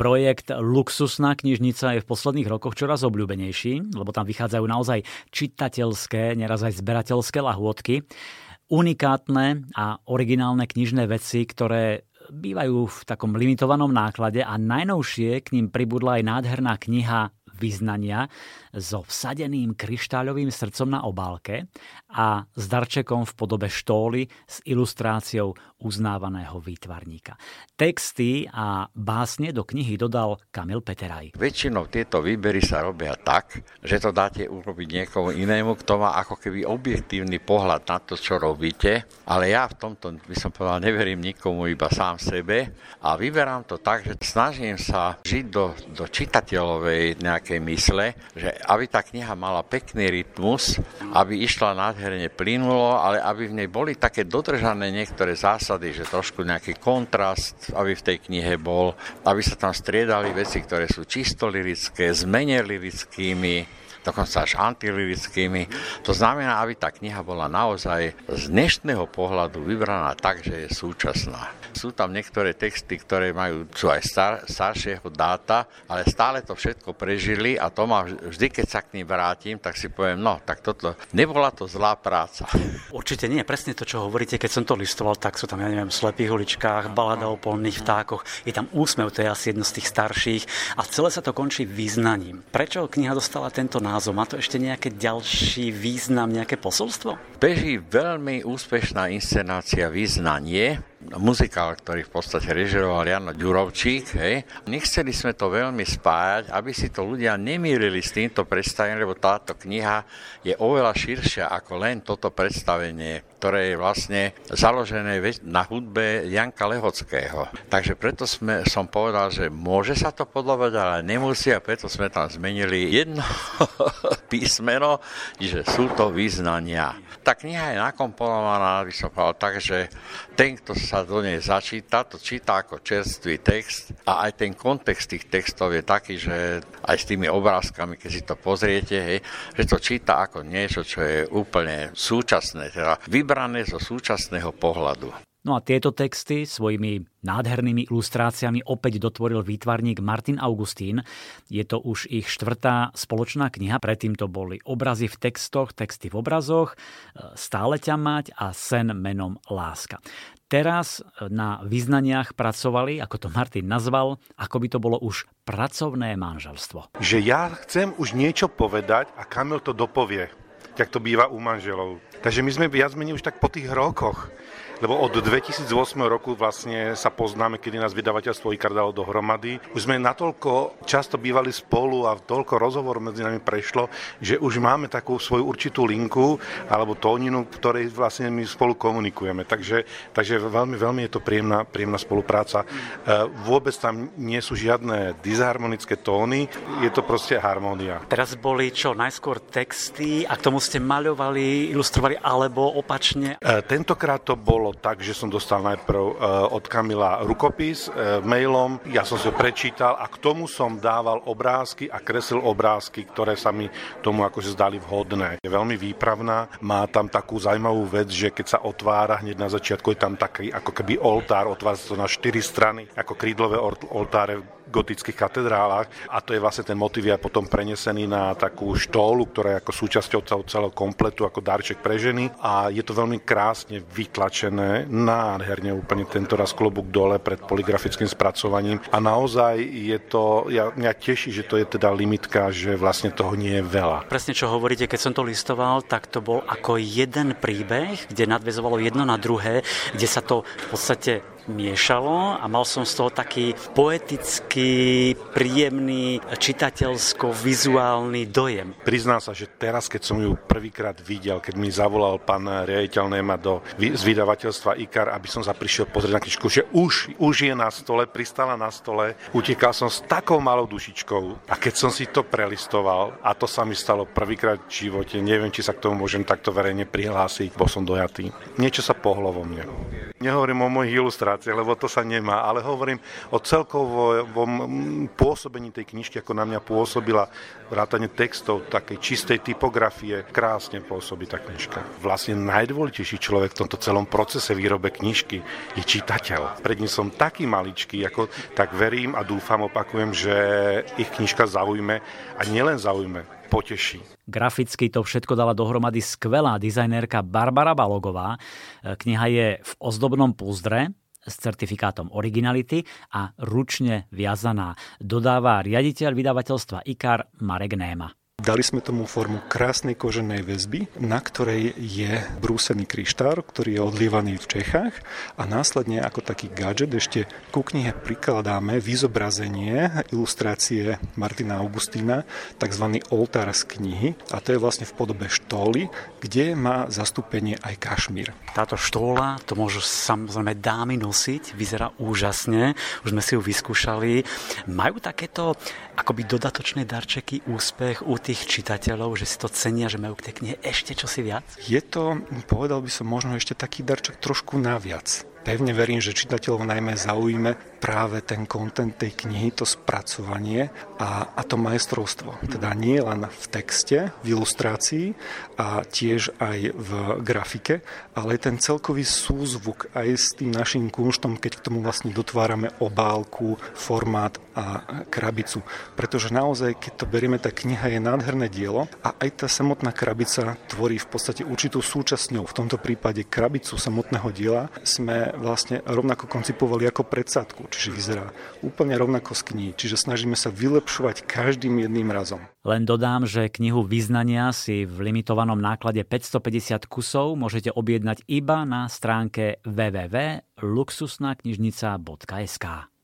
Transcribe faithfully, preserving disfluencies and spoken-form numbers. Projekt Luxusná knižnica je v posledných rokoch čoraz obľúbenejší, lebo tam vychádzajú naozaj čitateľské, neraz aj zberateľské lahôdky, unikátne a originálne knižné veci, ktoré bývajú v takom limitovanom náklade, a najnovšie k ním pribudla aj nádherná kniha Vyznania so vsadeným kryštáľovým srdcom na obálke a s darčekom v podobe štóly s ilustráciou uznávaného výtvarníka. Texty a básne do knihy dodal Kamil Peteraj. Väčšinou tieto výbery sa robia tak, že to dáte urobiť niekomu inému, kto má ako keby objektívny pohľad na to, čo robíte, ale ja v tomto, by som povedal, neverím nikomu, iba sám sebe, a vyberám to tak, že snažím sa žiť do, do čitateľovej nejaké mysle, že aby tá kniha mala pekný rytmus, aby išla nádherne plynulo, ale aby v nej boli také dodržané niektoré zásady, že trošku nejaký kontrast, aby v tej knihe bol, aby sa tam striedali veci, ktoré sú čisto lirické, s menej lirickými, dokonca až antilirickými. To znamená, aby tá kniha bola naozaj z dnešného pohľadu vybraná tak, že je súčasná. Sú tam niektoré texty, ktoré majú, sú aj star, staršieho dáta, ale stále to všetko prežili, a to ma vždy, keď sa k nim vrátim, tak si poviem, no, tak toto, nebola to zlá práca. Určite nie, presne to, čo hovoríte, keď som to listoval, tak sú tam, ja neviem, v Slepých uličkách, Balada o polných vtákoch, je tam Úsmev, to je asi jedno z tých starších, a celé sa to končí Vyznaním. Prečo kniha dostala tento názor? Má to ešte nejaký ďalší význam, nejaké posolstvo? Beží veľmi úspešná inscenácia Vyznanie, muzikál, ktorý v podstate režiroval Jano Ďurovčík. Hej. Nechceli sme to veľmi spájať, aby si to ľudia nemýlili s týmto predstavením, lebo táto kniha je oveľa širšia ako len toto predstavenie, ktoré je vlastne založené na hudbe Janka Lehockého. Takže preto sme, som povedal, že môže sa to podobať, ale nemusí, a preto sme tam zmenili jedno písmeno, že sú to Vyznania. Tá kniha je nakomponovaná, by som povedal, tak, že ten, kto sa do nej začíta, to číta ako čerstvý text, a aj ten kontext tých textov je taký, že aj s tými obrázkami, keď si to pozriete, hej, že to číta ako niečo, čo je úplne súčasné, teda vybrané zo súčasného pohľadu. No a tieto texty svojimi nádhernými ilustráciami opäť dotvoril výtvarník Martin Augustín. Je to už ich štvrtá spoločná kniha, predtým to boli Obrazy v textoch, Texty v obrazoch, Stále ťa mať a Sen menom láska. Teraz na Vyznaniach pracovali, ako to Martin nazval, ako by to bolo už pracovné manželstvo. Že ja chcem už niečo povedať a Kamil to dopovie, jak to býva u manželov. Takže my sme viac menej už tak po tých rokoch, lebo od dvetisíc osem roku vlastne sa poznáme, kedy nás vydavateľstvo IKAR dalo dohromady. Už sme natoľko často bývali spolu a toľko rozhovor medzi nami prešlo, že už máme takú svoju určitú linku alebo tóninu, ktorej vlastne my spolu komunikujeme. Takže, takže veľmi, veľmi je to príjemná, príjemná spolupráca. Vôbec tam nie sú žiadne disharmonické tóny, je to proste harmónia. Teraz boli čo? Najskôr texty a k tomu ste maľovali, ilustrovali, alebo opačne? Tentokrát to bolo tak, že som dostal najprv od Kamila rukopis mailom, ja som si ho prečítal a k tomu som dával obrázky a kreslil obrázky, ktoré sa mi tomu akože zdali vhodné. Je veľmi výpravná, má tam takú zaujímavú vec, že keď sa otvára hneď na začiatku, je tam taký ako keby oltár, otvára sa to na štyri strany, ako krídlové oltáre v gotických katedrálach, a to je vlastne ten motiv aj potom prenesený na takú štólu, ktorá je ako súčasťou celého kompletu, ako darček pre ženy, a je to veľmi krásne vytlačené, nádherne úplne tento raz klobúk dole pred polygrafickým spracovaním, a naozaj je to, ja, mňa teší, že to je teda limitka, že vlastne toho nie je veľa. Presne čo hovoríte, keď som to listoval, tak to bol ako jeden príbeh, kde nadväzovalo jedno na druhé, kde sa to v podstate miešalo, a mal som z toho taký poetický, príjemný, čitateľsko-vizuálny dojem. Priznám sa, že teraz, keď som ju prvýkrát videl, keď mi zavolal pán riaditeľ Néma do, z vydavateľstva IKAR, aby som sa prišiel pozrieť na knižku, že už, už je na stole, pristala na stole, utekal som s takou malou dušičkou, a keď som si to prelistoval, a to sa mi stalo prvýkrát v živote, neviem, či sa k tomu môžem takto verejne prihlásiť, bol som dojatý. Niečo sa pohlo vo mne. Nehovorím o mojich ilustráciách, lebo to sa nemá, ale hovorím o celkovom pôsobení tej knižky, ako na mňa pôsobila, vrátane textov, takej čistej typografie. Krásne pôsobí tá knižka. Vlastne najdôležitejší človek v tomto celom procese výrobe knižky je čitateľ. Pred ním som taký maličký, ako tak verím a dúfam, opakujem, že ich knižka zaujme a nielen zaujme, poteší. Graficky to všetko dala dohromady skvelá dizajnérka Barbara Balogová. Kniha je v ozdobnom púzdre s certifikátom originality a ručne viazaná. Dodáva riaditeľ vydavateľstva IKAR Marek Néma. Dali sme tomu formu krásnej koženej väzby, na ktorej je brúsený kryštár, ktorý je odlievaný v Čechách, a následne ako taký gadget ešte ku knihe prikladáme vyzobrazenie ilustrácie Martina Augustína, takzvaný oltár z knihy, a to je vlastne v podobe štóly, kde má zastúpenie aj kašmír. Táto štóla, to môžu samozrejme dámy nosiť, vyzerá úžasne, už sme si ju vyskúšali. Majú takéto akoby dodatočné darčeky úspech u tých čitateľov, že si to cenia, že majú k tej knihe ešte čosi viac? Je to, povedal by som, možno ešte taký darček trošku naviac. Pevne verím, že čitateľov najmä zaujíme práve ten kontent tej knihy, to spracovanie a, a to majstrovstvo. Teda nie len v texte, v ilustrácii a tiež aj v grafike, ale ten celkový súzvuk aj s tým našim kunštom, keď k tomu vlastne dotvárame obálku, formát a krabicu. Pretože naozaj, keď to berieme, tá kniha je nádherné dielo a aj tá samotná krabica tvorí v podstate určitú súčasť ňou. V tomto prípade krabicu samotného diela sme vlastne rovnako koncipovali ako predsádku, čiže vyzerá úplne rovnako z knihy, čiže snažíme sa vylepšovať každým jedným razom. Len dodám, že knihu Vyznania si v limitovanom náklade päťstopäťdesiat kusov môžete objednať iba na stránke w w w bodka luxusnakniznica bodka es ká.